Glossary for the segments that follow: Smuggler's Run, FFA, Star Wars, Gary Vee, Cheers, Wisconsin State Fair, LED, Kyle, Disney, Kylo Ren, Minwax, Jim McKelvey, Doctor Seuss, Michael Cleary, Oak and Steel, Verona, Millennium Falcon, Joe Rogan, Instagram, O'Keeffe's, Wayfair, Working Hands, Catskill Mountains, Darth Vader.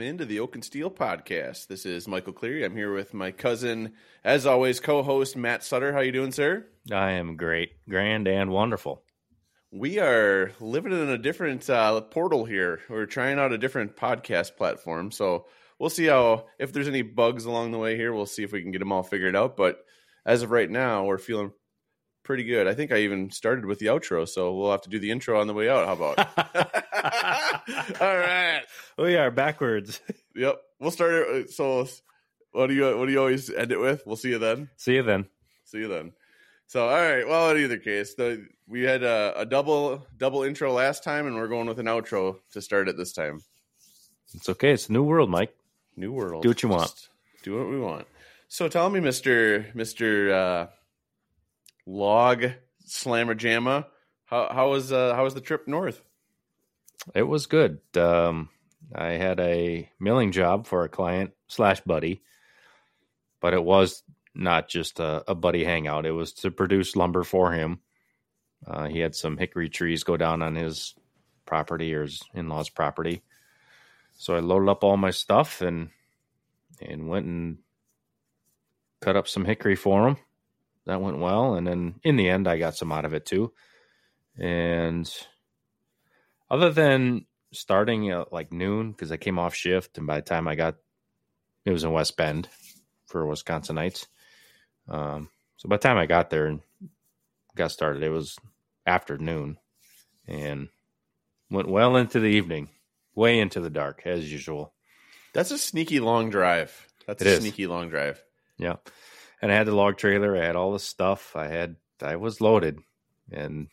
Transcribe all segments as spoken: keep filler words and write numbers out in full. Welcome into the Oak and Steel podcast. This is Michael Cleary. I'm here with my cousin, as always, co-host Matt Sutter. How you doing, sir? I am great, grand, and wonderful. We are living in a different uh, portal here. We're trying out a different podcast platform, so we'll see how if there's any bugs along the way here. We'll see if we can get them all figured out. But as of right now, we're feeling pretty good. I think I even started with the outro, so we'll have to do the intro on the way out. How about it? All right. We are backwards. Yep. We'll start it. So what do you what do you always end it with? We'll see you then. See you then. See you then. So, all right. Well, in either case, the, we had a, a double double intro last time, and we're going with an outro to start it this time. It's okay. It's a new world, Mike. New world. Do what you Just want. Do what we want. So tell me, Mister Mister Uh, Log Slammer Jamma, how how was uh, how was the trip north? It was good. Um, I had a milling job for a client slash buddy, but it was not just a, a buddy hangout. It was to produce lumber for him. Uh, he had some hickory trees go down on his property or his in-laws' property, so I loaded up all my stuff and and went and cut up some hickory for him. That went well, and then in the end, I got some out of it too. And other than starting at like noon, because I came off shift, and by the time I got, it was in West Bend for Wisconsinites. Um, so by the time I got there and got started, it was afternoon, and went well into the evening, way into the dark as usual. That's a sneaky long drive. That's it a is. sneaky long drive. Yeah. And I had the log trailer. I had all the stuff. I had. I was loaded, and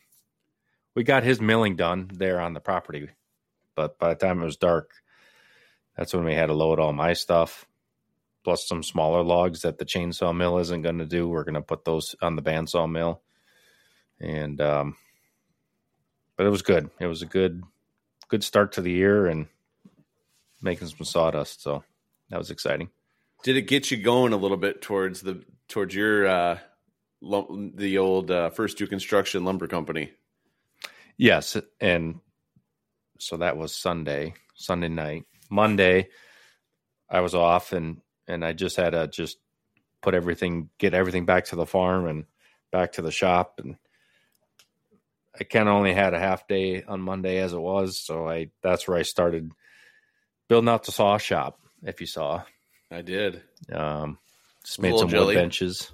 we got his milling done there on the property. But by the time it was dark, that's when we had to load all my stuff, plus some smaller logs that the chainsaw mill isn't going to do. We're going to put those on the bandsaw mill, and um, but it was good. It was a good, good start to the year, and making some sawdust. So that was exciting. Did it get you going a little bit towards the towards your uh, lum- the old uh, First Two Construction lumber company? Yes, and so that was Sunday, Sunday night. Monday, I was off, and, and I just had to just put everything, get everything back to the farm and back to the shop, and I kind of only had a half day on Monday as it was, so I that's where I started building out the saw shop. If you saw. I did. Um, just made some jelly. Wood benches.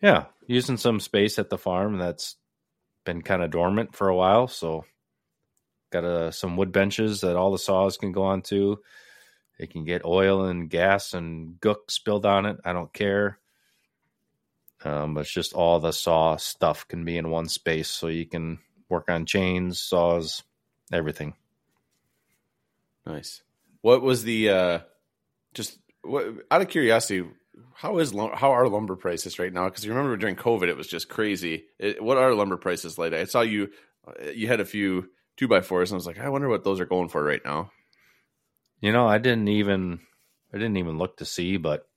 Yeah, using some space at the farm that's been kind of dormant for a while. So got uh, some wood benches that all the saws can go onto. It can get oil and gas and gook spilled on it. I don't care. Um, but it's just all the saw stuff can be in one space. So you can work on chains, saws, everything. Nice. What was the... Uh... Just what, out of curiosity, how is how are lumber prices right now? Because you remember during COVID, it was just crazy. It, what are lumber prices like? I saw you you had a few two by fours, and I was like, I wonder what those are going for right now. You know, I didn't even I didn't even look to see, but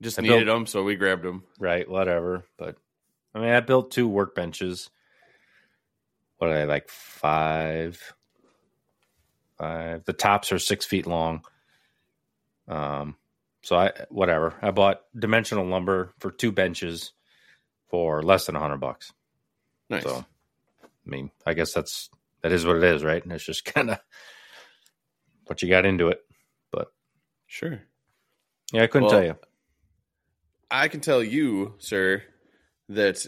just I needed built, them, so we grabbed them. Right, whatever. But I mean, I built two workbenches. What are they like five? Five. The tops are six feet long. Um, so I, whatever, I bought dimensional lumber for two benches for less than a hundred bucks. Nice. So, I mean, I guess that's, that is what it is, right? And it's just kind of what you got into it, but sure. Yeah. I couldn't well, tell you. I can tell you, sir, that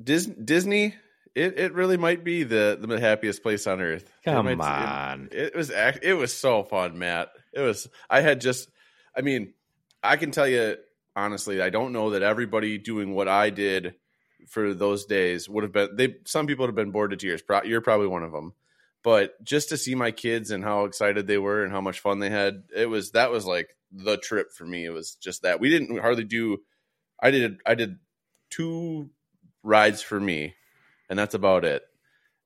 Dis- Disney, it, it really might be the, the happiest place on earth. Come it might, on. It, it was, it was so fun, Matt. It was, I had just, I mean, I can tell you, honestly, I don't know that everybody doing what I did for those days would have been, they, some people would have been bored to tears. Pro, you're probably one of them, but just to see my kids and how excited they were and how much fun they had, it was, that was like the trip for me. It was just that we didn't hardly do, I did, I did two rides for me and that's about it.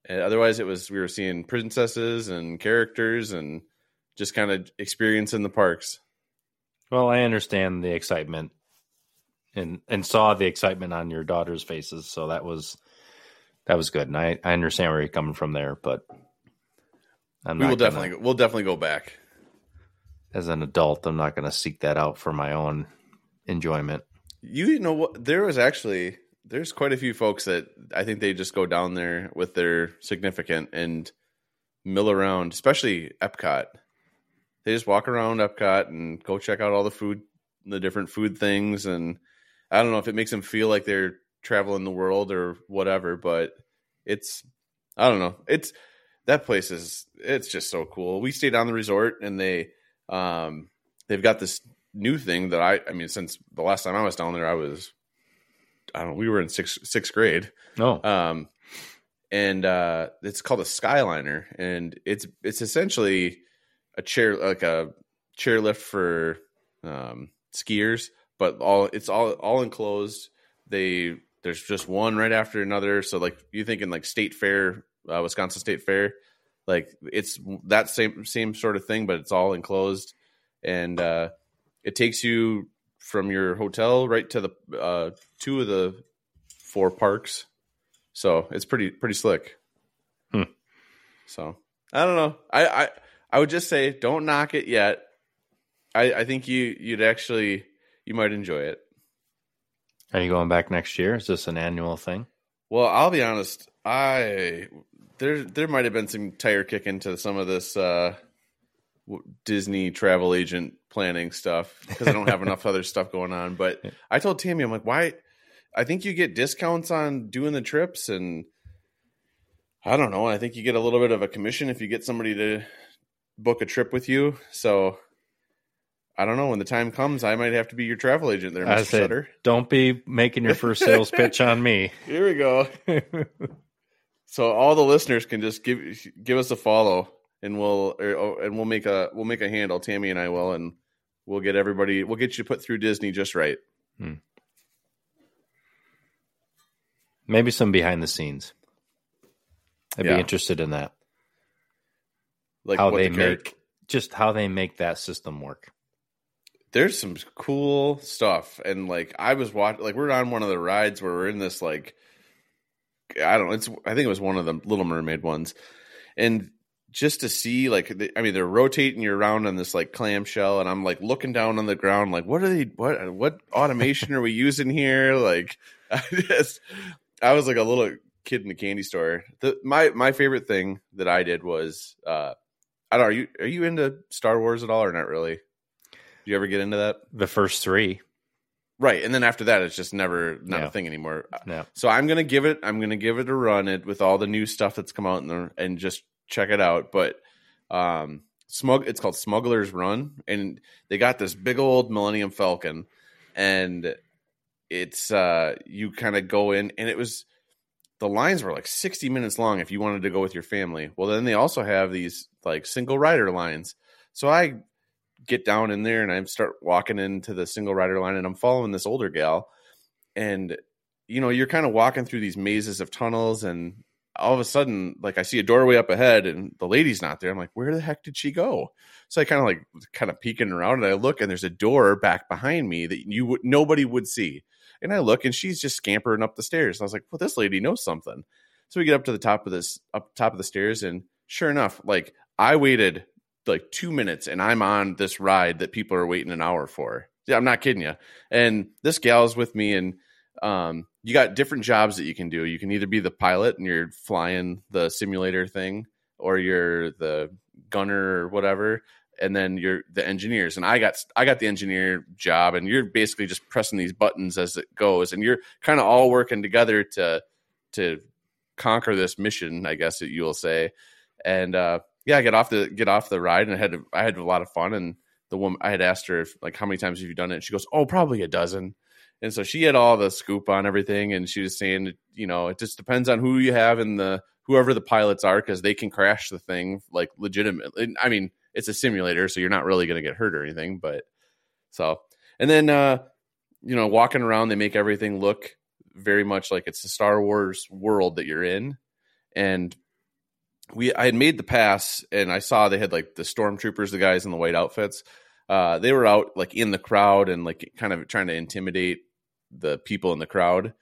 And otherwise it was, we were seeing princesses and characters and just kind of experience in the parks. Well, I understand the excitement and and saw the excitement on your daughter's faces. So that was that was good. And I, I understand where you're coming from there, but I'm we not will gonna... definitely we'll definitely go back. as an adult, I'm not going to seek that out for my own enjoyment. You know what? There was actually there's quite a few folks that I think they just go down there with their significant and mill around, especially Epcot. They just walk around Epcot and go check out all the food, the different food things. And I don't know if it makes them feel like they're traveling the world or whatever, but it's, I don't know. It's, that place is, it's just so cool. We stayed on the resort and they, um, they've got this new thing that I, I mean, since the last time I was down there, I was, I don't know, we were in sixth, sixth grade. No. Oh. Um, and, uh, it's called a Skyliner, and it's, it's essentially a chair, like a chairlift for, um, skiers, but all it's all, all enclosed. They, there's just one right after another. So like you think in like State Fair, uh, Wisconsin State Fair, like it's that same, same sort of thing, but it's all enclosed. And, uh, it takes you from your hotel right to the uh, two of the four parks. So it's pretty, pretty slick. Hmm. So I don't know. I, I, I would just say don't knock it yet. I, I think you, you'd actually, you might enjoy it. Are you going back next year? Is this an annual thing? Well, I'll be honest. I, there, there might've been some tire kick into some of this, uh, Disney travel agent planning stuff because I don't have enough other stuff going on. But I told Tammy, I'm like, why? I think you get discounts on doing the trips, and I don't know. I think you get a little bit of a commission if you get somebody to book a trip with you. So I don't know. When the time comes, I might have to be your travel agent there, Mister Sutter. Don't be making your first sales pitch on me. Here we go. So all the listeners can just give give us a follow. And we'll or, and we'll make a we'll make a handle. Tammy and I will, and we'll get everybody. We'll get you put through Disney just right. Hmm. Maybe some behind the scenes. I'd yeah. be interested in that. Like how they the car- make just how they make that system work. There's some cool stuff, and like I was watching, like we're on one of the rides where we're in this like I don't know. It's I think it was one of the Little Mermaid ones, and just to see, like, I mean, they're rotating you around on this, like, clamshell, and I'm, like, looking down on the ground, like, what are they, what, what automation are we using here? Like, I just, I was, like, a little kid in the candy store. The, my my favorite thing that I did was, uh, I don't know, are you, are you into Star Wars at all or not really? Do you ever get into that? The first three. Right, and then after that, it's just never, not no. a thing anymore. No. So I'm going to give it, I'm going to give it a run it, with all the new stuff that's come out in the, and just check it out. But um smug it's called Smuggler's Run, and they got this big old Millennium Falcon, and it's uh you kind of go in, and it was the lines were like sixty minutes long if you wanted to go with your family. Well, then they also have these like single rider lines, so I get down in there and I start walking into the single rider line, and I'm following this older gal, and you know you're kind of walking through these mazes of tunnels, and all of a sudden, like I see a doorway up ahead and the lady's not there. I'm like, where the heck did she go? So I kind of like kind of peeking around, and I look, and there's a door back behind me that you would, nobody would see. And I look, and she's just scampering up the stairs. And I was like, well, this lady knows something. So we get up to the top of this up top of the stairs. And sure enough, like I waited like two minutes and I'm on this ride that people are waiting an hour for. Yeah, I'm not kidding you. And this gal's with me, and um, you got different jobs that you can do. You can either be the pilot and you're flying the simulator thing, or you're the gunner or whatever, and then you're the engineers. And I got I got the engineer job, and you're basically just pressing these buttons as it goes, and you're kind of all working together to to conquer this mission, I guess that you will say. And uh, yeah, I get off the get off the ride, and I had I had a lot of fun. And the woman, I had asked her if, like, how many times have you done it? And she goes, oh, probably a dozen. And so she had all the scoop on everything, and she was saying, you know, it just depends on who you have and the whoever the pilots are, because they can crash the thing like legitimately. I mean, it's a simulator, so you're not really going to get hurt or anything. But so, and then, uh, you know, walking around, they make everything look very much like it's the Star Wars world that you're in. And we, I had made the pass, and I saw they had like the stormtroopers, the guys in the white outfits. Uh, they were out like in the crowd and like kind of trying to intimidate the people in the crowd,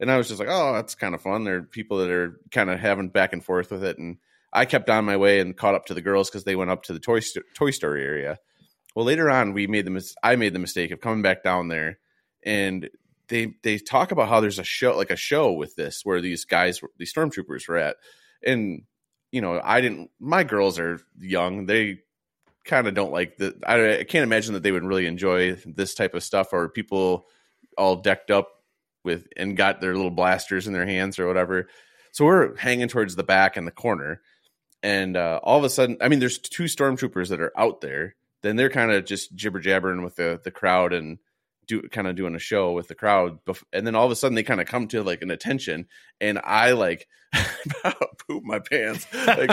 and I was just like, oh, that's kind of fun. There are people that are kind of having back and forth with it, and I kept on my way and caught up to the girls because they went up to the toy, st- toy store area. Well, later on, we made the mis- I made the mistake of coming back down there, and they they talk about how there's a show, like a show with this, where these guys, these stormtroopers were at. And, you know, I didn't, my girls are young. They kind of don't like the, I, I can't imagine that they would really enjoy this type of stuff, or people all decked up with and got their little blasters in their hands or whatever. So we're hanging towards the back and the corner. And uh, all of a sudden, I mean, there's two stormtroopers that are out there. Then they're kind of just jibber jabbering with the, the crowd and do kind of doing a show with the crowd. And then all of a sudden they kind of come to like an attention, and I like poop my pants. Like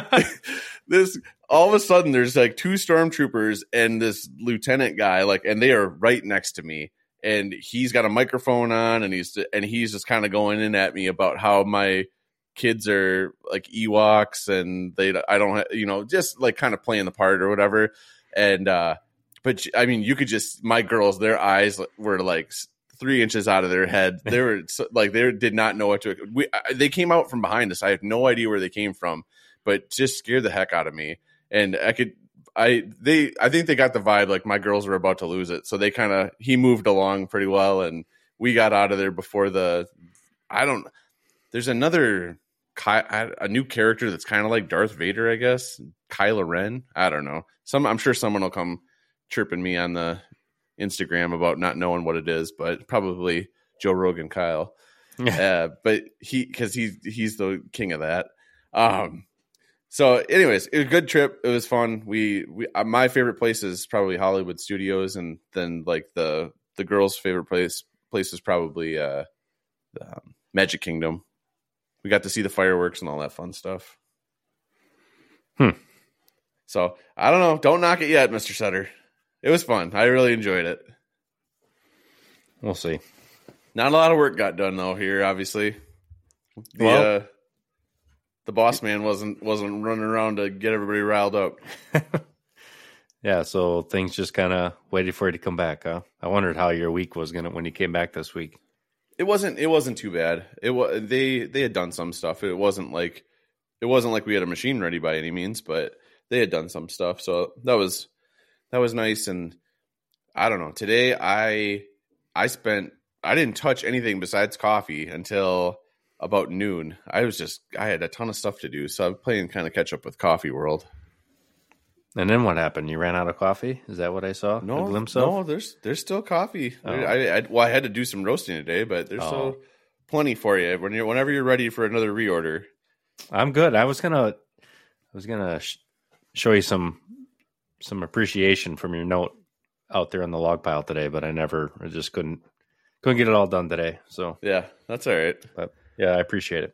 this, all of a sudden there's like two stormtroopers and this lieutenant guy, like, and they are right next to me, and he's got a microphone on, and he's, and he's just kind of going in at me about how my kids are like Ewoks and they, I don't have, you know, just like kind of playing the part or whatever. And, uh, but I mean, you could just, my girls, their eyes were like three inches out of their head. They were like, they did not know what to, we, I, they came out from behind us. I have no idea where they came from, but just scared the heck out of me. And I could, I, they, I think they got the vibe, like my girls were about to lose it. So they kind of, he moved along pretty well, and we got out of there before the, I don't, there's another, a new character that's kind of like Darth Vader, I guess, Kylo Ren. I don't know. Some, I'm sure someone will come chirping me on the Instagram about not knowing what it is, but probably Joe Rogan, Kyle. Yeah. Uh, but he, cause he's, he's the king of that. Um, so anyways, it was a good trip. It was fun. We, we, uh, my favorite place is probably Hollywood Studios. And then like the, the girls' favorite place, place is probably, uh, um, Magic Kingdom. We got to see the fireworks and all that fun stuff. Hmm. So I don't know. Don't knock it yet, Mister Sutter. It was fun. I really enjoyed it. We'll see. Not a lot of work got done though here, obviously. The well, uh, the boss man wasn't wasn't running around to get everybody riled up. Yeah, so things just kind of waited for you to come back, huh? I wondered how your week was gonna when you came back this week. It wasn't. It wasn't too bad. It was they they had done some stuff. It wasn't like it wasn't like we had a machine ready by any means, but they had done some stuff. So that was. That was nice. And I don't know, today I I spent I didn't touch anything besides coffee until about noon. I was just I had a ton of stuff to do, so I'm playing kind of catch up with Coffee World. And then what happened? You ran out of coffee? Is that what I saw? No, no, there's there's still coffee. Oh. I, I well I had to do some roasting today, but there's oh. still plenty for you when you're whenever you're ready for another reorder. I'm good. I was gonna I was gonna sh- show you some. some appreciation from your note out there on the log pile today, but I never, I just couldn't, couldn't get it all done today. So yeah, that's all right. But yeah, I appreciate it.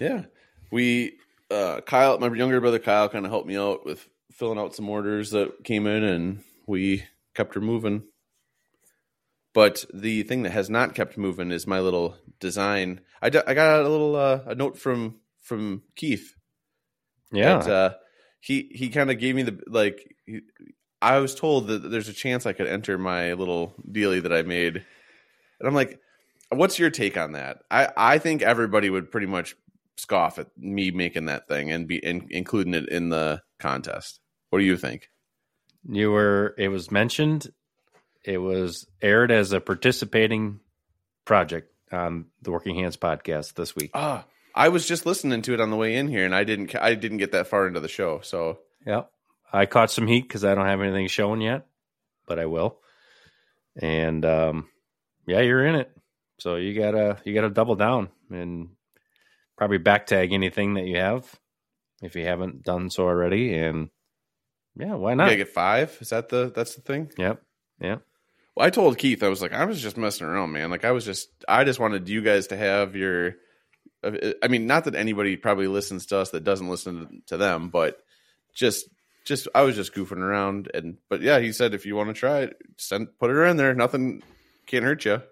Yeah. We, uh, Kyle, my younger brother, Kyle, kind of helped me out with filling out some orders that came in, and we kept her moving. But the thing that has not kept moving is my little design. I, d- I got a little, uh, a note from, from Keith. Yeah. And, uh, He he kind of gave me the, like, he, I was told that there's a chance I could enter my little dealie that I made. And I'm like, what's your take on that? I, I think everybody would pretty much scoff at me making that thing and be in, including it in the contest. What do you think? You were, it was mentioned, it was aired as a participating project on the Working Hands podcast this week. Ah. I was just listening to it on the way in here, and I didn't I didn't get that far into the show. So yeah, I caught some heat because I don't have anything showing yet, but I will. And um, yeah, you're in it, so you gotta you gotta double down and probably back tag anything that you have if you haven't done so already. And yeah, why not? You gotta get five. Is that the that's the thing? Yep. Yeah. Well, I told Keith, I was like, I was just messing around, man. Like I was just I just wanted you guys to have your. I mean, not that anybody probably listens to us that doesn't listen to them, but just, just I was just goofing around, and but yeah, he said if you want to try it, send put it in there. Nothing can't hurt you.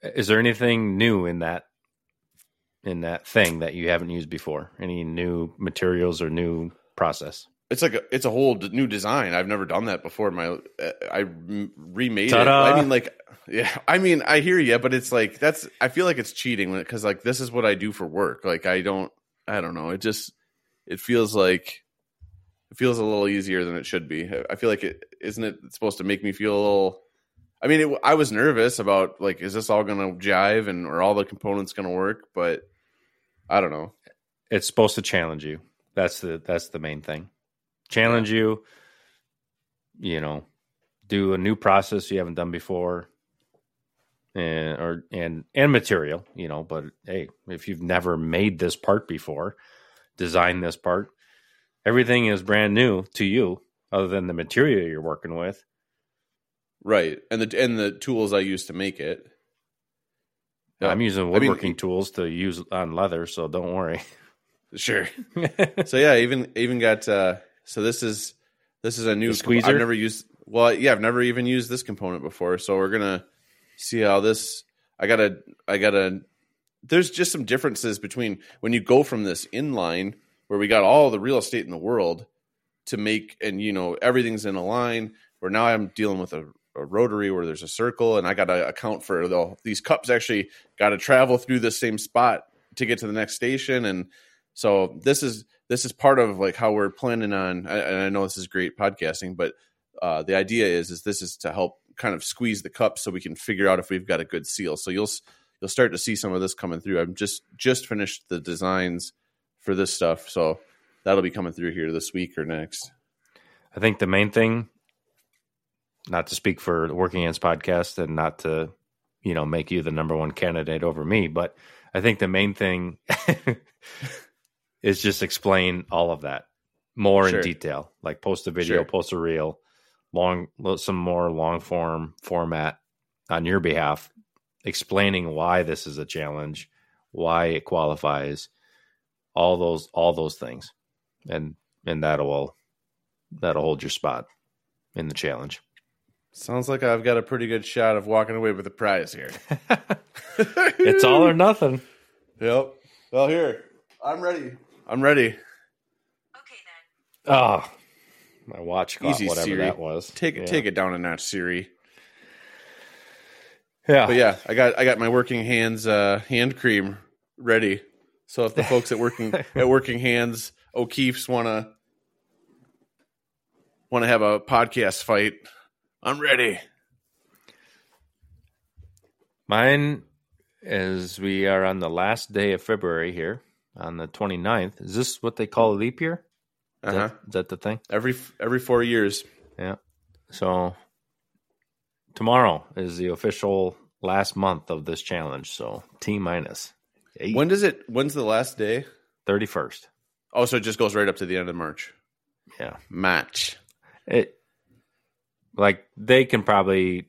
Is there anything new in that in that thing that you haven't used before? Any new materials or new process? It's like a, it's a whole new design. I've never done that before. My I remade Ta-da. it. I mean, like. Yeah, I mean, I hear you, but it's like that's. I feel like it's cheating because, like, this is what I do for work. Like, I don't, I don't know. It just, it feels like it feels a little easier than it should be. I feel like it isn't it supposed to make me feel a little. I mean, it, I was nervous about, like, is this all going to jive and are all the components going to work? But I don't know. It's supposed to challenge you. That's the that's the main thing. Challenge you. You know, do a new process you haven't done before, and or and and material. You know, but hey, if you've never made this part before, design this part. Everything is brand new to you, other than the material you're working with. Right, and the and the tools I use to make it. Yeah. I'm using woodworking I mean, tools to use on leather, so don't worry. Sure. So yeah, I even even got uh, so this is this is a new squeezer. Com- I've never used. Well, yeah, I've never even used this component before, so we're gonna see how this. I gotta I gotta. There's just some differences between when you go from this inline where we got all the real estate in the world to make, and you know everything's in a line. Where now I'm dealing with a a rotary where there's a circle, and I got to account for the, these cups actually got to travel through the same spot to get to the next station. And so this is, this is part of like how we're planning on, and I know this is great podcasting, but uh, the idea is, is this is to help kind of squeeze the cup so we can figure out if we've got a good seal. So you'll, you'll start to see some of this coming through. I've just, just finished the designs for this stuff. So that'll be coming through here this week or next. I think the main thing, not to speak for the Working Hands podcast and not to, you know, make you the number one candidate over me, but I think the main thing is just explain all of that more sure. in detail, like post a video, sure. post a reel, long, some more long form format on your behalf, explaining why this is a challenge, why it qualifies, all those, all those things. And, and that'll, that'll hold your spot in the challenge. Sounds like I've got a pretty good shot of walking away with a prize here. It's all or nothing. Yep. Well, here. I'm ready. I'm ready. Okay, then. Oh, my watch caught Easy, whatever Siri. That was. Take it, yeah. Take it down a notch, Siri. Yeah. But yeah, I got I got my Working Hands uh, hand cream ready. So if the folks at Working at Working Hands O'Keeffe's wanna wanna have a podcast fight. I'm ready. Mine is we are on the last day of February here on the twenty-ninth. Is this what they call a leap year? Is, uh-huh. that, is that the thing? Every every four years. Yeah. So tomorrow is the official last month of this challenge. So T minus eight. When does it? When's the last day? thirty-first. Oh, so it just goes right up to the end of March. Yeah. Match. It. Like, they can probably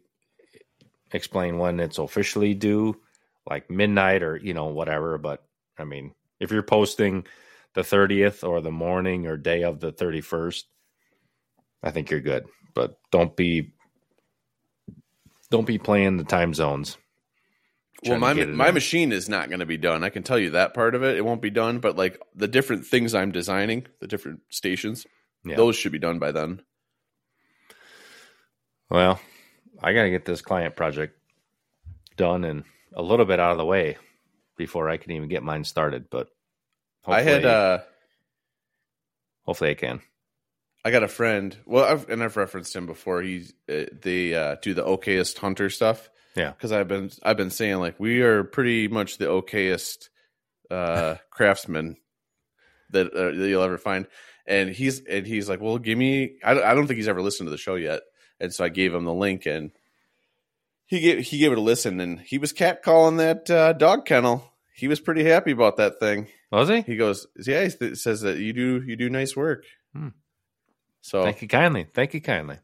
explain when it's officially due, like midnight or, you know, whatever. But, I mean, if you're posting the thirtieth or the morning or day of the thirty-first, I think you're good. But don't be don't be playing the time zones. Well, my my in. machine is not going to be done. I can tell you that part of it. It won't be done. But, like, the different things I'm designing, the different stations, yeah. those should be done by then. Well, I got to get this client project done and a little bit out of the way before I can even get mine started. But hopefully, I had, uh, hopefully I can. I got a friend. Well, I've, and I've referenced him before. He's uh, they uh, do the okayest hunter stuff. Yeah, because I've been I've been saying like we are pretty much the okayest uh, craftsmen that, uh, that you'll ever find. And he's and he's like, well, give me. I don't, I don't think he's ever listened to the show yet. And so I gave him the link, and he gave he gave it a listen, and he was catcalling that uh, dog kennel. He was pretty happy about that thing. Was he? He goes, yeah, he th- says that you do you do nice work. Hmm. So thank you kindly, thank you kindly.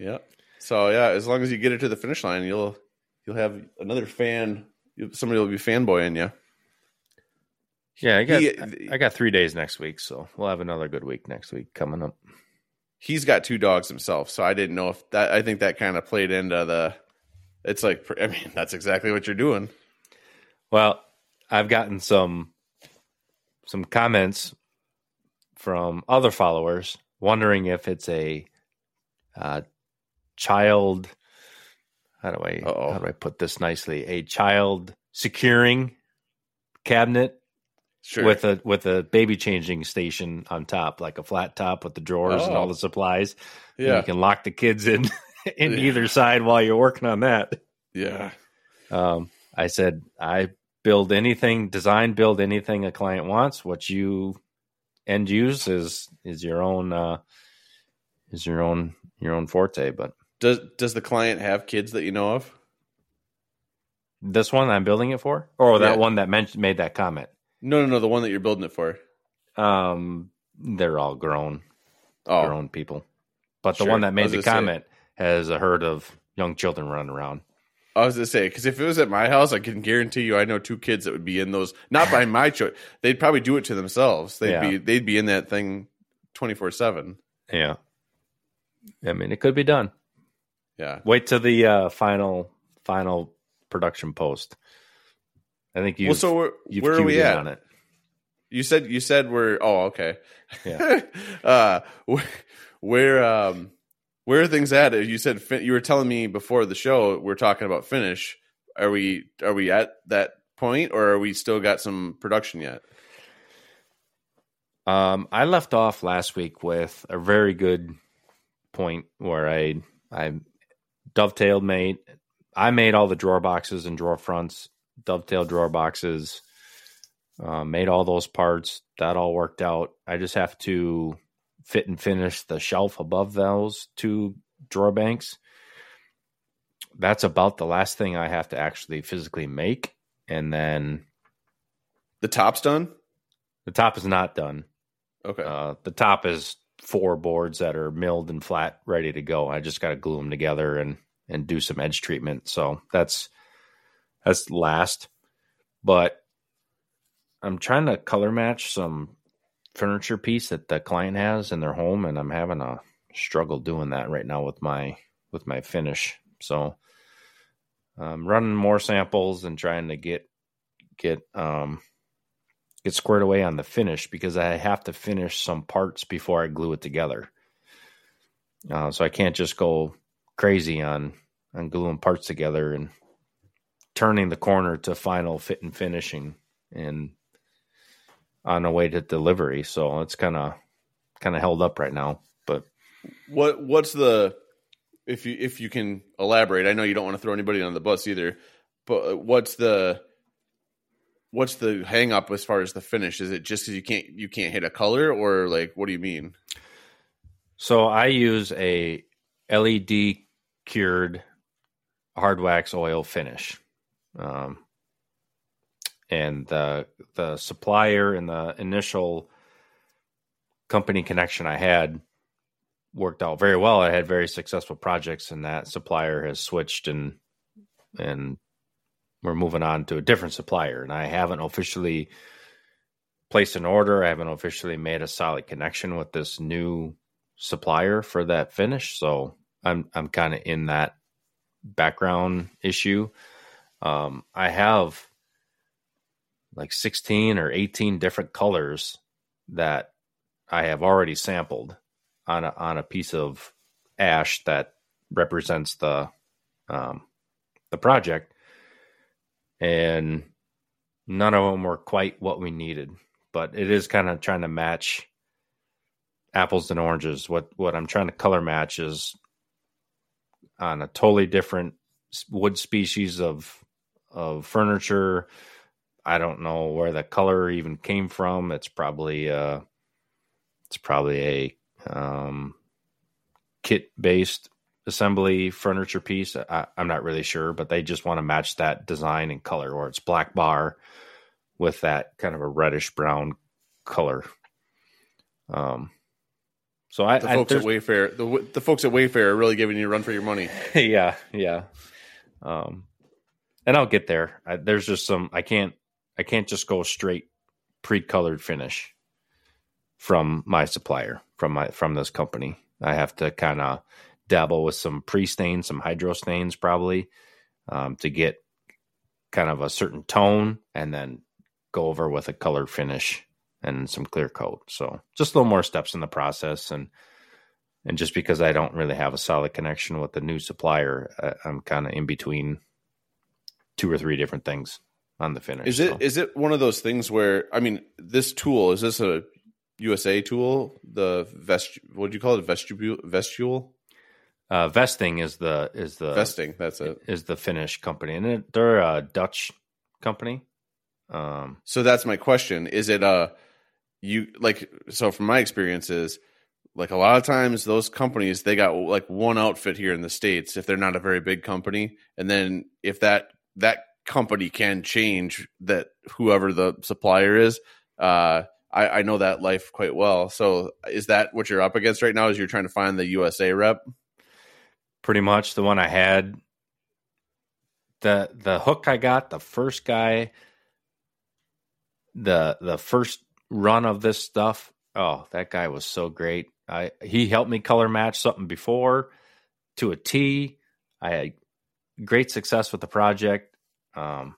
Yeah. So yeah, as long as you get it to the finish line, you'll you'll have another fan. Somebody will be fanboying you. Yeah, I got he, I got three days next week, so we'll have another good week next week coming up. He's got two dogs himself, so I didn't know if that. I think that kind of played into the. It's like, I mean, that's exactly what you're doing. Well, I've gotten some some comments from other followers wondering if it's a uh, child. How do I Uh-oh. how do I put this nicely? A child securing cabinet Sure. With a with a baby changing station on top, like a flat top with the drawers oh. and all the supplies. Yeah. And you can lock the kids in in yeah. either side while you're working on that. Yeah. Um, I said, I build anything, design, build anything a client wants. What you end use is is your own uh, is your own your own forte. But does does the client have kids that you know of? This one I'm building it for, or that yeah. one that mentioned made that comment. No, no, no. The one that you're building it for. Um, they're all grown, oh. grown people. But sure. the one that made the comment say. has a herd of young children running around. I was going to say, because if it was at my house, I can guarantee you I know two kids that would be in those. Not by my choice. They'd probably do it to themselves. They'd yeah. be they'd be in that thing twenty-four seven. Yeah. I mean, it could be done. Yeah. Wait till the uh, final final production post. I think you. Well, so where, you've where are we at? On it. You said you said we're. Oh, okay. Yeah. uh, where, where um where are things at? You said you were telling me before the show we're talking about finish. Are we are we at that point, or are we still got some production yet? Um, I left off last week with a very good point where I I dovetailed made I made all the drawer boxes and drawer fronts. Dovetail drawer boxes, uh, made all those parts. That all worked out. I just have to fit and finish the shelf above those two drawer banks. That's about the last thing I have to actually physically make. And then the top's done? The top is not done. Okay. Uh, the top is four boards that are milled and flat, ready to go. I just got to glue them together and, and do some edge treatment. So that's That's last, but I'm trying to color match some furniture piece that the client has in their home, and I'm having a struggle doing that right now with my with my finish. So I'm running more samples and trying to get get um, get squared away on the finish, because I have to finish some parts before I glue it together. Uh, so I can't just go crazy on on gluing parts together and turning the corner to final fit and finishing and on the way to delivery. So it's kind of, kind of held up right now, but what, what's the, if you, if you can elaborate, I know you don't want to throw anybody on the bus either, but what's the, what's the hang up as far as the finish? Is it just cause you can't, you can't hit a color, or like, what do you mean? So I use a L E D cured hard wax oil finish. Um, and the, the supplier and the initial company connection I had worked out very well. I had very successful projects, and that supplier has switched, and, and we're moving on to a different supplier. And I haven't officially placed an order. I haven't officially made a solid connection with this new supplier for that finish. So I'm, I'm kind of in that background issue. Um, I have like sixteen or eighteen different colors that I have already sampled on a, on a piece of ash that represents the, um, the project, and none of them were quite what we needed, but it is kind of trying to match apples and oranges. What, what I'm trying to color match is on a totally different wood species of, of furniture. I don't know where the color even came from. It's probably uh it's probably a um kit based assembly furniture piece. I, I'm not really sure, but they just want to match that design and color, or it's black bar with that kind of a reddish brown color. Um, so I, the folks I, at Wayfair, the the folks at Wayfair are really giving you a run for your money. yeah, yeah. Um, and I'll get there. I, there's just some, I can't, I can't just go straight pre-colored finish from my supplier, from my, from this company. I have to kind of dabble with some pre-stains, some hydro stains probably, um, to get kind of a certain tone, and then go over with a colored finish and some clear coat. So just a little more steps in the process. And, and just because I don't really have a solid connection with the new supplier, I'm kind of in between two or three different things on the finish. Is it so. Is it one of those things where, I mean, this tool, is this a U S A tool? The vest, what do you call it? Vestibule, vestibule? Uh, vesting is the is the vesting. That's it. Is the Finnish company, and it, they're a Dutch company. Um, so that's my question: is it a you like? So from my experiences, like a lot of times those companies, they got like one outfit here in the States if they're not a very big company, and then if that that company can change that whoever the supplier is. Uh, I, I know that life quite well. So is that what you're up against right now? Is you're trying to find the U S A rep? Pretty much the one I had, the the hook I got, the first guy, the the first run of this stuff. Oh, that guy was so great. I he helped me color match something before to a T. I had great success with the project, um,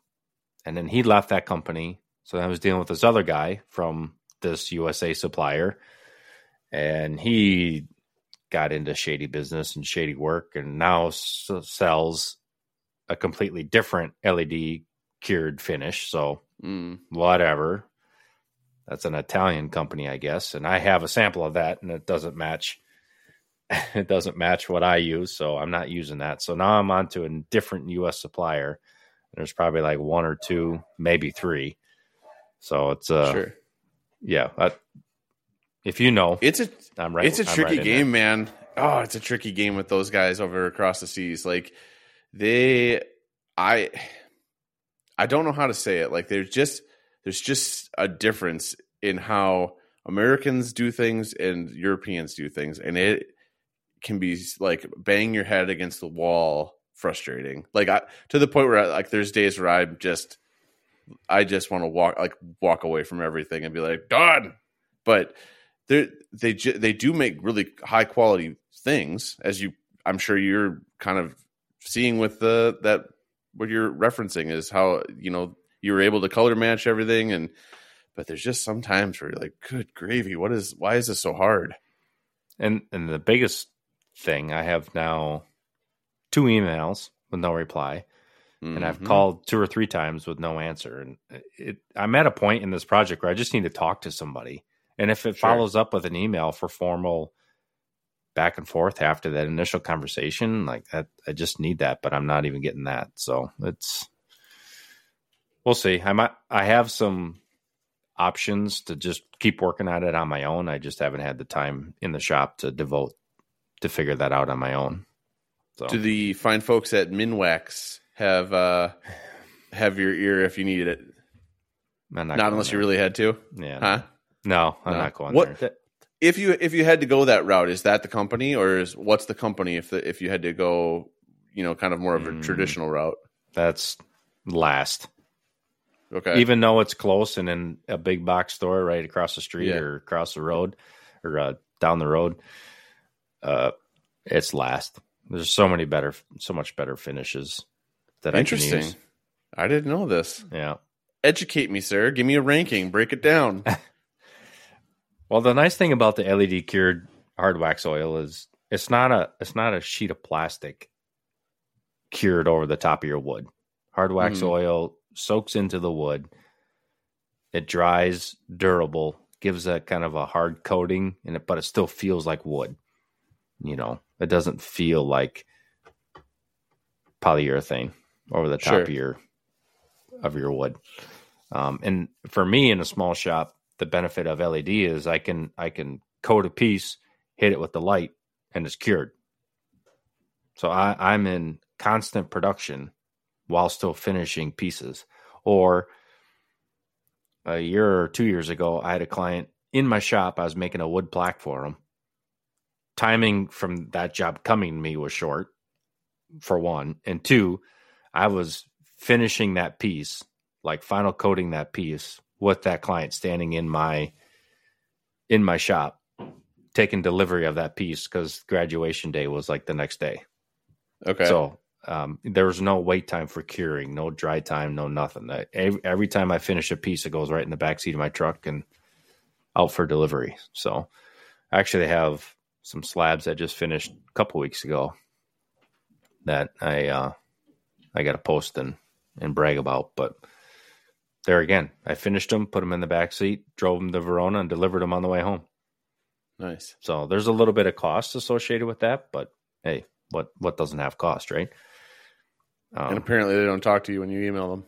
and then he left that company. So I was dealing with this other guy from this U S A supplier, and he got into shady business and shady work, and now s- sells a completely different L E D cured finish. So mm. whatever, that's an Italian company, I guess. And I have a sample of that, and it doesn't match. It doesn't match what I use. So I'm not using that. So now I'm onto a different U S supplier. There's probably like one or two, maybe three. So it's uh, sure. yeah, I, if you know, it's a I'm right, it's a I'm tricky right game, man. Oh, it's a tricky game with those guys over across the seas. Like they, I, I don't know how to say it. Like there's just there's just a difference in how Americans do things and Europeans do things, and it can be like bang your head against the wall, frustrating. Like I, to the point where I, like there's days where I'm just I just want to walk like walk away from everything and be like done, but. They they they do make really high quality things, as you I'm sure you're kind of seeing with the that what you're referencing is how you know you were able to color match everything, and but there's just some times where you're like, good gravy, what is why is this so hard? And and the biggest thing, I have now two emails with no reply, mm-hmm. and I've called two or three times with no answer, and it, I'm at a point in this project where I just need to talk to somebody. And if it sure. follows up with an email for formal back and forth after that initial conversation, like that, I just need that, but I'm not even getting that. So it's, we'll see. I might, I have some options to just keep working at it on my own. I just haven't had the time in the shop to devote to figure that out on my own. So. Do the fine folks at Minwax have, uh, have your ear if you needed it? Not, not unless there. You really had to. Yeah. Huh? No, I'm no. not going what, there. If you if you had to go that route, is that the company, or is what's the company? If the, if you had to go, you know, kind of more of a mm, traditional route, that's last. Okay, even though it's close and in a big box store right across the street yeah. or across the road or uh, down the road, uh, it's last. There's so many better, so much better finishes that I can use. Interesting. I didn't know this. Yeah, educate me, sir. Give me a ranking. Break it down. Well, the nice thing about the L E D cured hard wax oil is it's not a it's not a sheet of plastic cured over the top of your wood. Hard wax mm. oil soaks into the wood. It dries, durable, gives a kind of a hard coating, and it, but it still feels like wood. You know, it doesn't feel like polyurethane over the top sure. of your of your wood. Um, and for me, in a small shop. The benefit of L E D is I can I can coat a piece, hit it with the light, and it's cured. So I, I'm in constant production while still finishing pieces. Or a year or two years ago, I had a client in my shop. I was making a wood plaque for him. Timing from that job coming to me was short, for one. And two, I was finishing that piece, like final coating that piece, with that client standing in my in my shop, taking delivery of that piece because graduation day was like the next day. Okay. So um, there was no wait time for curing, no dry time, no nothing. I, every, every time I finish a piece, it goes right in the backseat of my truck and out for delivery. So I actually have some slabs I just finished a couple weeks ago that I uh, I got to post and, and brag about, but there again, I finished them, put them in the back seat, drove them to Verona, and delivered them on the way home. Nice. So there's a little bit of cost associated with that, but hey, what what doesn't have cost, right? Um, and apparently they don't talk to you when you email them.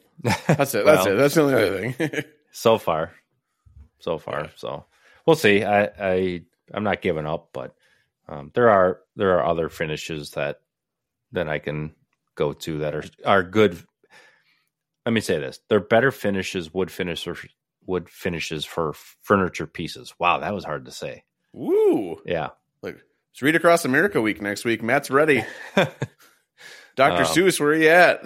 That's it. That's well, it. That's the only other thing. so far. So far. Yeah. So we'll see. I, I, I'm not giving up, but um, there are there are other finishes that that I can go to that are are good. Let me say this. They're better finishes, wood finisher, wood finishes for furniture pieces. Wow, that was hard to say. Woo. Yeah. Look, it's Read Across America week next week. Matt's ready. Doctor Um, Seuss, where are you at?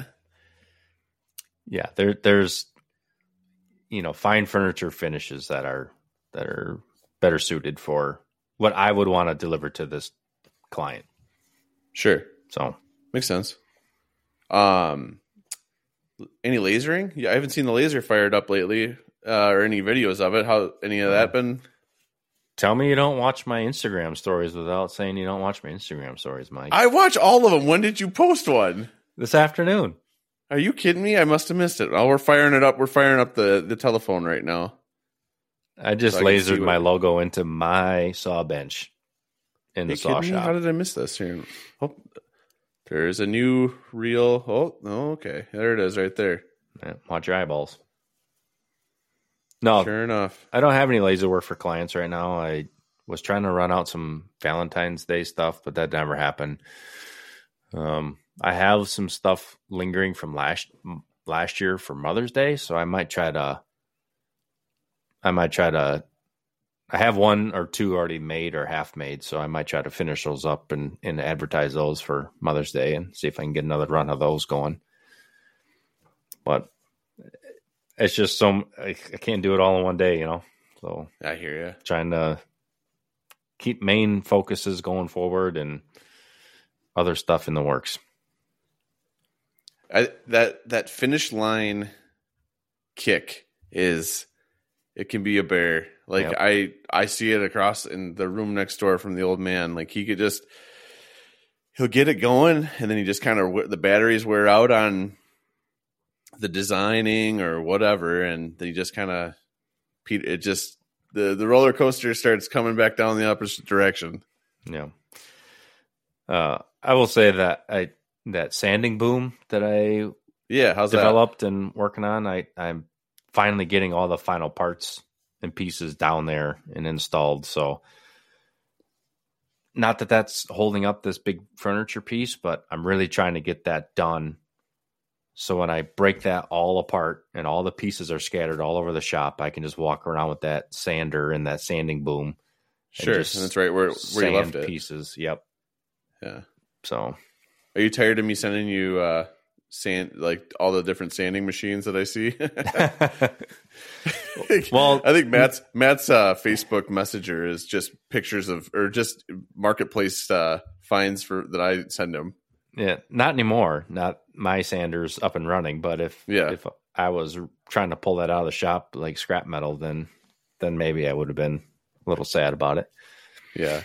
Yeah, there, there's, you know, fine furniture finishes that are that are better suited for what I would want to deliver to this client. Sure, so makes sense. Um, any lasering? Yeah, I haven't seen the laser fired up lately, uh, or any videos of it. How any of that been? Tell me you don't watch my Instagram stories without saying you don't watch my Instagram stories, Mike. I watch all of them. When did you post one? This afternoon. Are you kidding me? I must have missed it. Oh, we're firing it up. We're firing up the, the telephone right now. I just so lasered I my logo into my saw bench in the saw shop. How did I miss this here? Oh, there's a new reel. Oh, okay. There it is right there. Yeah, watch your eyeballs. No. Sure enough. I don't have any laser work for clients right now. I was trying to run out some Valentine's Day stuff, but that never happened. Um, I have some stuff lingering from last last year for Mother's Day, so I might try to I might try to I have one or two already made or half made, so I might try to finish those up and, and advertise those for Mother's Day and see if I can get another run of those going. But it's just so I can't do it all in one day, you know. So I hear you. Trying to keep main focuses going forward and other stuff in the works. I, that that finish line kick is it can be a bear. Like yep. I I see it across in the room next door from the old man. Like he could just he'll get it going, and then he just kind of the batteries wear out on the designing or whatever, and they just kind of it just the the roller coaster starts coming back down the opposite direction. Yeah, uh, I will say that I that sanding boom that I yeah how's developed that? And working on. I I'm finally getting all the final parts and pieces down there and installed. So not that that's holding up this big furniture piece, but I'm really trying to get that done. So when I break that all apart and all the pieces are scattered all over the shop, I can just walk around with that sander and that sanding boom. Sure, and, and that's right where, where you left it. Pieces, yep. Yeah. So, are you tired of me sending you uh, sand like all the different sanding machines that I see? Well, I think Matt's Matt's uh, Facebook Messenger is just pictures of or just marketplace uh, finds for that I send him. Yeah, not anymore. Not my sander's up and running, but if yeah. if I was trying to pull that out of the shop like scrap metal, then then maybe I would have been a little sad about it. Yeah,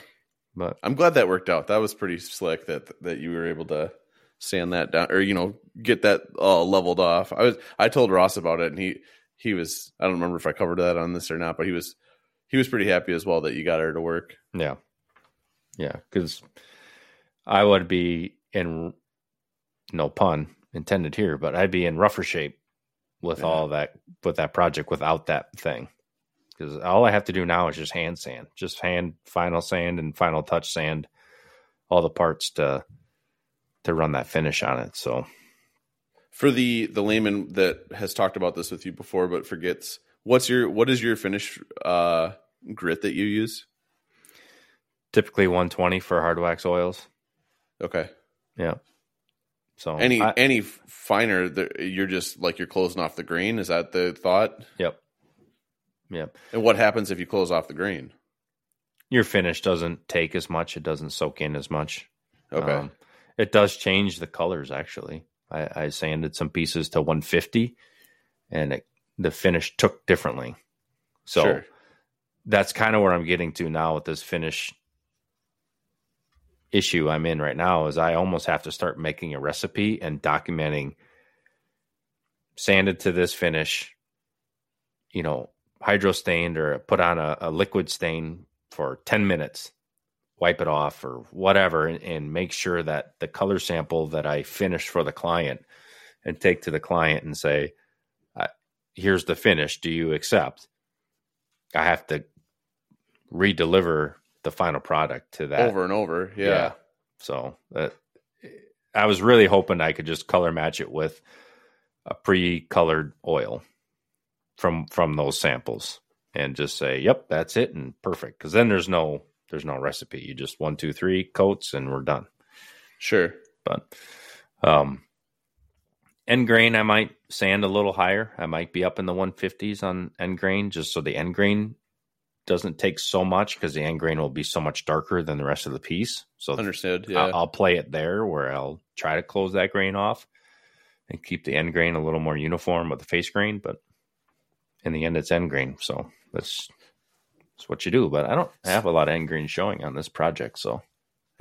but I'm glad that worked out. That was pretty slick that that you were able to sand that down, or you know, get that uh, leveled off. I was I told Ross about it, and he he was I don't remember if I covered that on this or not, but he was he was pretty happy as well that you got her to work. Yeah, yeah, because I would be. And no pun intended here, but I'd be in rougher shape with yeah. all that, with that project, without that thing. Because all I have to do now is just hand sand, just hand final sand and final touch sand, all the parts to to run that finish on it. So for the, the layman that has talked about this with you before, but forgets, what's your, what is your finish uh, grit that you use? Typically one twenty for hard wax oils. Okay. Yeah. So any I, any finer, you're just like you're closing off the grain. Is that the thought? Yep. Yep. And what happens if you close off the grain? Your finish doesn't take as much. It doesn't soak in as much. Okay. Um, it does change the colors. Actually, I, I sanded some pieces to one fifty, and it, the finish took differently. So sure. That's kind of where I'm getting to now with this finish. Issue I'm in right now is I almost have to start making a recipe and documenting sanded to this finish you know, hydro stained or put on a, a liquid stain for ten minutes, wipe it off or whatever, and, and make sure that the color sample that I finish for the client and take to the client and say, here's the finish. Do you accept? I have to re-deliver the final product to that over and over. Yeah. yeah. So uh, I was really hoping I could just color match it with a pre-colored oil from, from those samples and just say, yep, that's it. And perfect. Cause then there's no, there's no recipe. You just one, two, three coats and we're done. Sure. But, um, end grain, I might sand a little higher. I might be up in the one fifties on end grain, just so the end grain doesn't take so much, because the end grain will be so much darker than the rest of the piece. So understood. Yeah. I'll, I'll play it there where I'll try to close that grain off and keep the end grain a little more uniform with the face grain. But in the end, it's end grain. So that's, that's what you do. But I don't have a lot of end grain showing on this project. So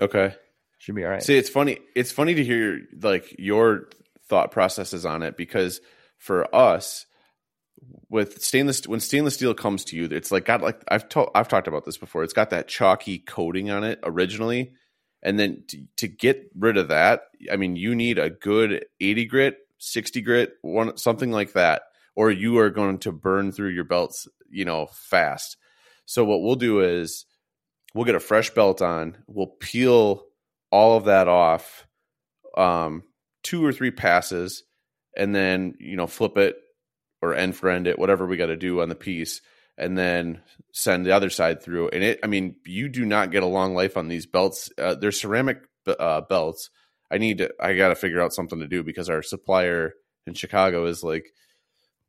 okay, should be all right. See, it's funny. It's funny to hear like your thought processes on it, because for us with stainless, when stainless steel comes to you, it's like got like I've told I've talked about this before. It's got that chalky coating on it originally, and then to, to get rid of that, I mean, you need a good eighty grit, sixty grit, one something like that, or you are going to burn through your belts, you know, fast. So what we'll do is we'll get a fresh belt on, we'll peel all of that off. Um, two or three passes, and then, you know, flip it or end for end it, whatever we got to do on the piece, and then send the other side through. And it, I mean, you do not get a long life on these belts. Uh, they're ceramic uh, belts. I need to, I got to figure out something to do, because our supplier in Chicago is like,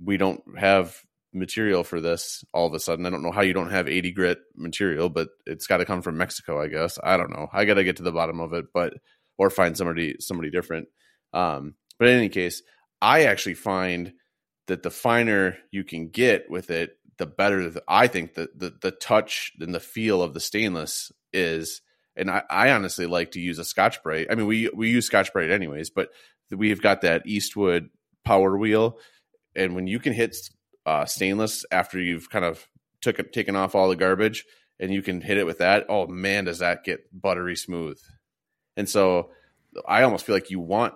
we don't have material for this all of a sudden. I don't know how you don't have eighty grit material, but it's got to come from Mexico, I guess. I don't know. I got to get to the bottom of it, but, or find somebody, somebody different. Um, but in any case, I actually find that the finer you can get with it, the better the, I think that the, the touch and the feel of the stainless is. And I, I honestly like to use a Scotch-Brite. I mean, we, we use Scotch-Brite anyways, but we've got that Eastwood power wheel. And when you can hit uh, stainless after you've kind of took it, taken off all the garbage, and you can hit it with that, oh man, does that get buttery smooth. And so I almost feel like you want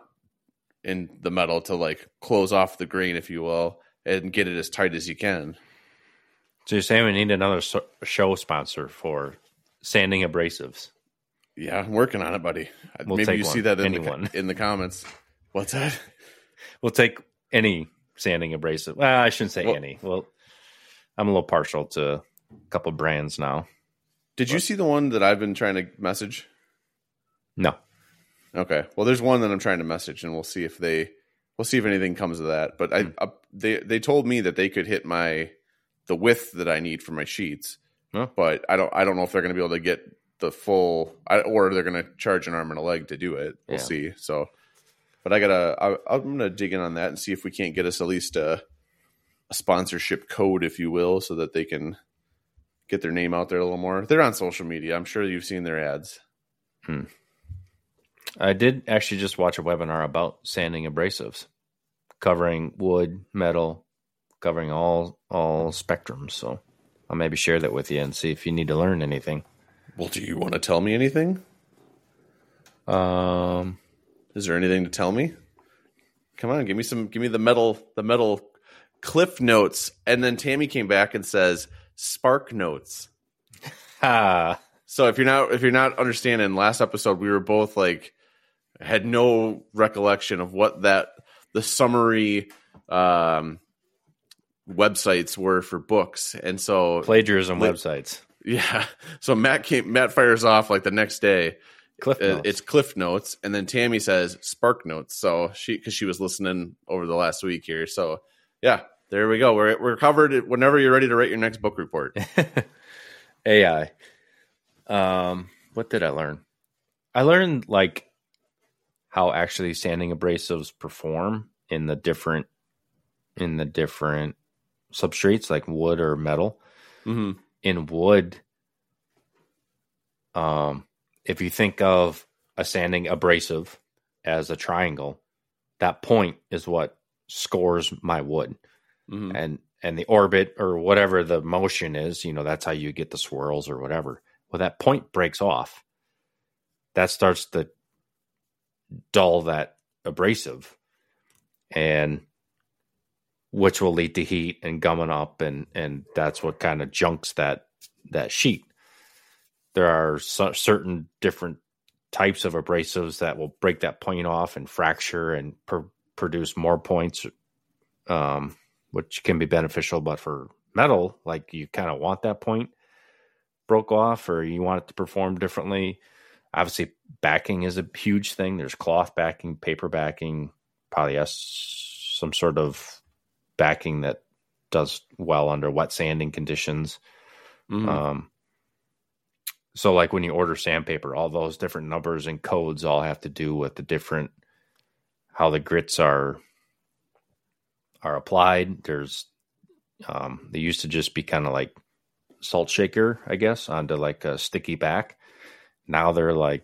in the metal to like close off the grain, if you will, and get it as tight as you can. So you're saying we need another so- show sponsor for sanding abrasives. Yeah. I'm working on it, buddy. We'll Maybe you one. see that in the, in the comments. What's that? We'll take any sanding abrasive. Well, I shouldn't say well, any. Well, I'm a little partial to a couple brands now. Did but. you see the one that I've been trying to message? No. Okay. Well, there's one that I'm trying to message, and we'll see if they, we'll see if anything comes of that. But I, mm. I they, they told me that they could hit my, the width that I need for my sheets. Oh. But I don't, I don't know if they're going to be able to get the full, I, or they're going to charge an arm and a leg to do it. We'll yeah. see. So, but I gotta, I, I'm going to dig in on that and see if we can't get us at least a, a sponsorship code, if you will, so that they can get their name out there a little more. They're on social media. I'm sure you've seen their ads. Hmm. I did actually just watch a webinar about sanding abrasives, covering wood, metal, covering all all spectrums. So I'll maybe share that with you and see if you need to learn anything. Well, do you want to tell me anything? Um, is there anything to tell me? Come on, give me some. Give me the metal. The metal cliff notes, and then Tammy came back and says spark notes. Ha. So if you're not if you're not understanding, last episode we were both like. Had no recollection of what that the summary um, websites were for books, and so plagiarism like, websites. Yeah, so Matt came. Matt fires off like the next day. Cliff notes. It's Cliff Notes, and then Tammy says Spark Notes. So she because she was listening over the last week here. So yeah, there we go. We're we're covered. Whenever you're ready to write your next book report, A I. Um, what did I learn? I learned like. How actually sanding abrasives perform in the different in the different substrates like wood or metal. Mm-hmm. In wood, um, if you think of a sanding abrasive as a triangle, that point is what scores my wood. Mm-hmm. And and the orbit or whatever the motion is, you know, that's how you get the swirls or whatever. Well, that point breaks off. That starts to dull that abrasive, and which will lead to heat and gumming up, and and that's what kind of junks that that sheet. There are so, certain different types of abrasives that will break that point off and fracture and pr- produce more points, um, which can be beneficial. But for metal, like, you kind of want that point broke off, or you want it to perform differently. Obviously, backing is a huge thing. There's cloth backing, paper backing, polyester, some sort of backing that does well under wet sanding conditions. Mm-hmm. Um, so, like, when you order sandpaper, all those different numbers and codes all have to do with the different, how the grits are are applied. There's, um, they used to just be kind of like salt shaker, I guess, onto like a sticky back. Now they're like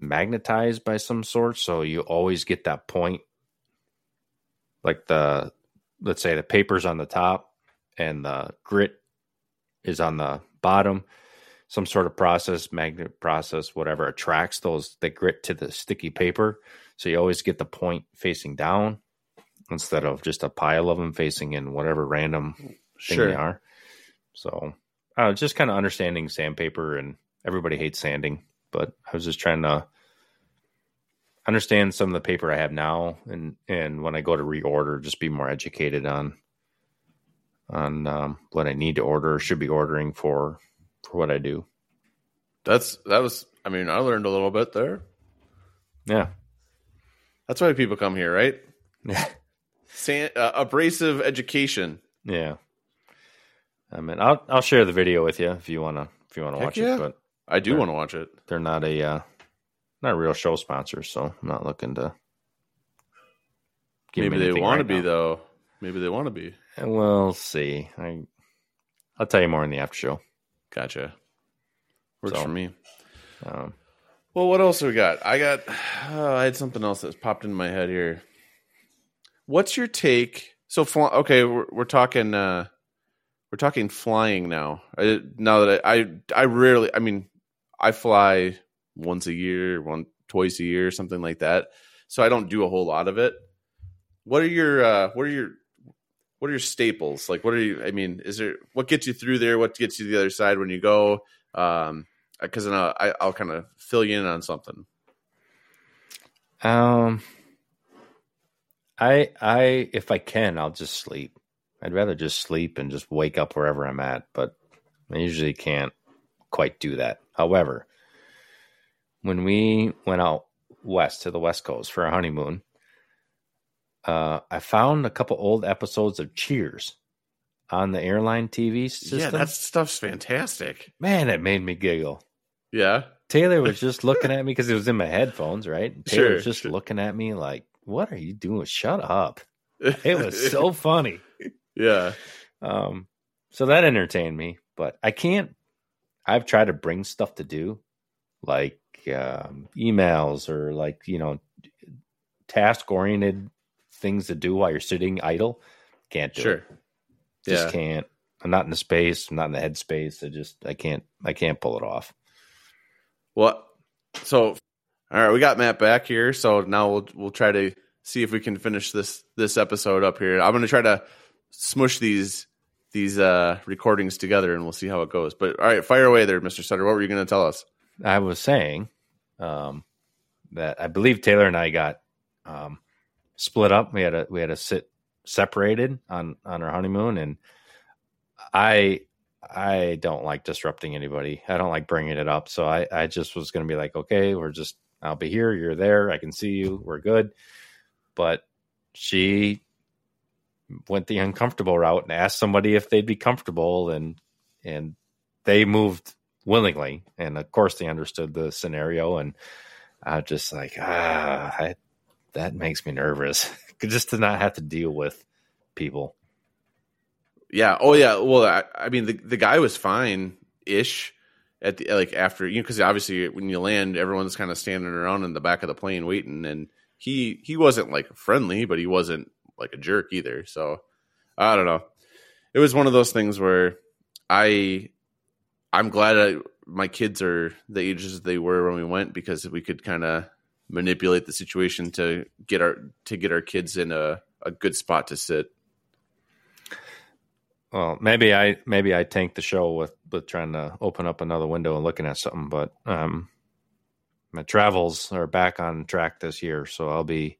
magnetized by some sort, so you always get that point. Like the, let's say the paper's on the top and the grit is on the bottom. Some sort of process, magnet process, whatever, attracts those the grit to the sticky paper, so you always get the point facing down instead of just a pile of them facing in whatever random thing sure. they are. So, uh, just kind of understanding sandpaper, and everybody hates sanding, but I was just trying to understand some of the paper I have now, and, and when I go to reorder, just be more educated on on um, what I need to order, should be ordering for for what I do. That's that was. I mean, I learned a little bit there. Yeah, that's why people come here, right? Yeah, San, uh, abrasive education. Yeah. I mean, I'll I'll share the video with you if you wanna if you wanna Heck watch yeah. it. But I do want to watch it. They're not a uh, not a real show sponsor, so I'm not looking to. Give Maybe them they want right to be now. Though. Maybe they want to be. And we'll see. I I'll tell you more in the after show. Gotcha. Works so, for me. Um, well, what else we got? I got. Uh, I had something else that's popped into my head here. What's your take? So okay, we're we're talking. Uh, We're talking flying now. I, now that I, I, I rarely, I mean, I fly once a year, one twice a year, something like that. So I don't do a whole lot of it. What are your, uh, what are your, what are your staples? Like, what are you? I mean, is there what gets you through there? What gets you to the other side when you go? Um, because then I'll, I'll kind of fill you in on something. Um, I, I, if I can, I'll just sleep. I'd rather just sleep and just wake up wherever I'm at, but I usually can't quite do that. However, when we went out west to the West Coast for our honeymoon, uh, I found a couple old episodes of Cheers on the airline T V system. Yeah, that stuff's fantastic. Man, it made me giggle. Yeah. Taylor was just looking at me because it was in my headphones, right? And Taylor sure, was just sure. looking at me like, what are you doing? Shut up. It was so funny. Yeah. Um, so that entertained me, but I can't, I've tried to bring stuff to do, like um, emails or like, you know, task oriented things to do while you're sitting idle. Can't do sure. it. Just yeah. can't. I'm not in the space. I'm not in the headspace. I just, I can't, I can't pull it off. Well, so, all right, we got Matt back here. So now we'll, we'll try to see if we can finish this, this episode up here. I'm going to try to smush these these uh recordings together, and we'll see how it goes. But all right, fire away there, Mister Sutter. What were you going to tell us? I was saying um that I believe Taylor and I got um split up. We had a we had a sit separated on on our honeymoon, and I I don't like disrupting anybody. I don't like bringing it up, so I I just was going to be like, okay, we're just I'll be here, you're there, I can see you, we're good. But she went the uncomfortable route and asked somebody if they'd be comfortable, and and they moved willingly, and of course they understood the scenario. And I was just like, ah, I, that makes me nervous just to not have to deal with people. Yeah. Oh yeah. Well, I, I mean, the, the guy was fine ish at the, like after, you know, cause obviously when you land, everyone's kind of standing around in the back of the plane waiting. And he, he wasn't like friendly, but he wasn't like a jerk either. So I don't know. it was one of those things where I, I'm glad I, my kids are the ages they were when we went, because we could kind of manipulate the situation to get our to get our kids in a, a good spot to sit. Well, maybe I maybe I tanked the show with, with trying to open up another window and looking at something, but um, my travels are back on track this year, so I'll be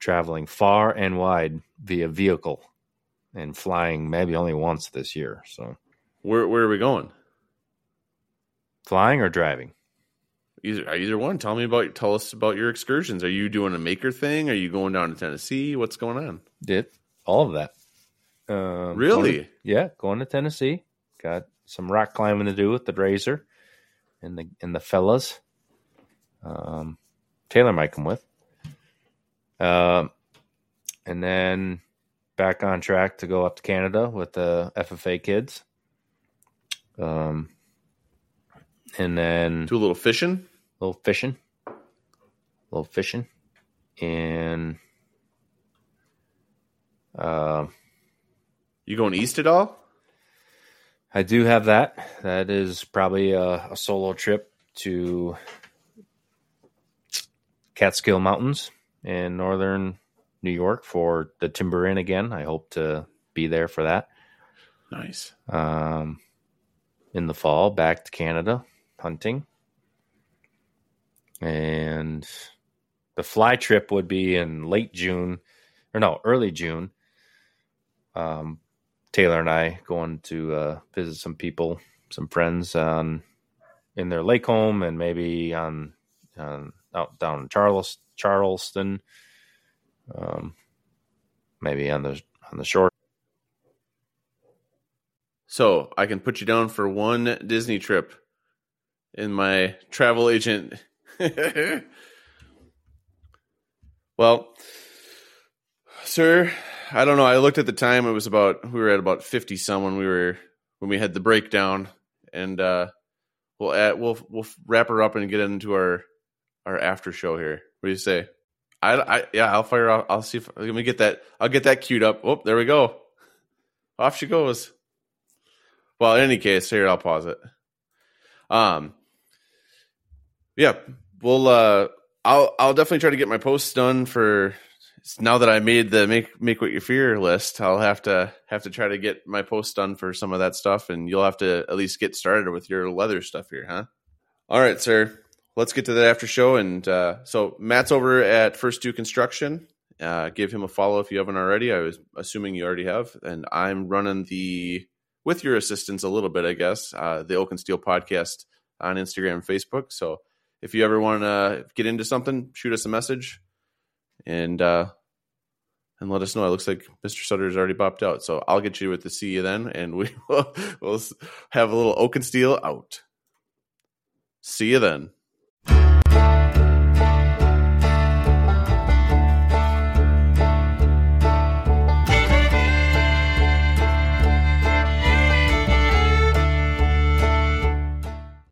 traveling far and wide via vehicle and flying maybe only once this year. So where where are we going? Flying or driving? Either either one. Tell me about tell us about your excursions. Are you doing a maker thing? Are you going down to Tennessee? What's going on? Did all of that. Um, really? Going to, yeah, going to Tennessee. Got some rock climbing to do with the Razor and the and the fellas. Um, Taylor might come with. Um, and then back on track to go up to Canada with the F F A kids. Um, and then do a little fishing, a little fishing, a little fishing, and um. Uh, You going east at all? I do have that. That is probably a, a solo trip to Catskill Mountains in northern New York for the Timber Inn again. I hope to be there for that. Nice. Um, in the fall, back to Canada, hunting. And the fly trip would be in late June, or no, early June. Um. Taylor and I going to uh, visit some people, some friends um, in their lake home, and maybe on, on out down in Charles, Charleston, um, maybe on the on the shore. So I can put you down for one Disney trip in my travel agent. Well, sir, I don't know. I looked at the time. It was about, we were at about fifty some when we were, when we had the breakdown, and uh, we'll, add, we'll, we'll wrap her up and get into our, our after show here. What do you say? I, I yeah, I'll fire off. I'll see if let me get that. I'll get that queued up. Oh, there we go. Off she goes. Well, in any case, here, I'll pause it. Um, yeah, we'll, uh, I'll, I'll definitely try to get my posts done for, now that I made the make make what you fear list, I'll have to have to try to get my post done for some of that stuff, and you'll have to at least get started with your leather stuff here, huh? All right, sir. Let's get to that after show. And uh, so Matt's over at First Two Construction. Uh, give him a follow if you haven't already. I was assuming you already have. And I'm running the, with your assistance a little bit, I guess, uh, the Oak and Steel podcast on Instagram and Facebook. So if you ever want to get into something, shoot us a message. And uh, and let us know. It looks like Mister Sutter's already popped out, so I'll get you with the see you then, and we will, we'll have a little Oak and Steel out. See you then.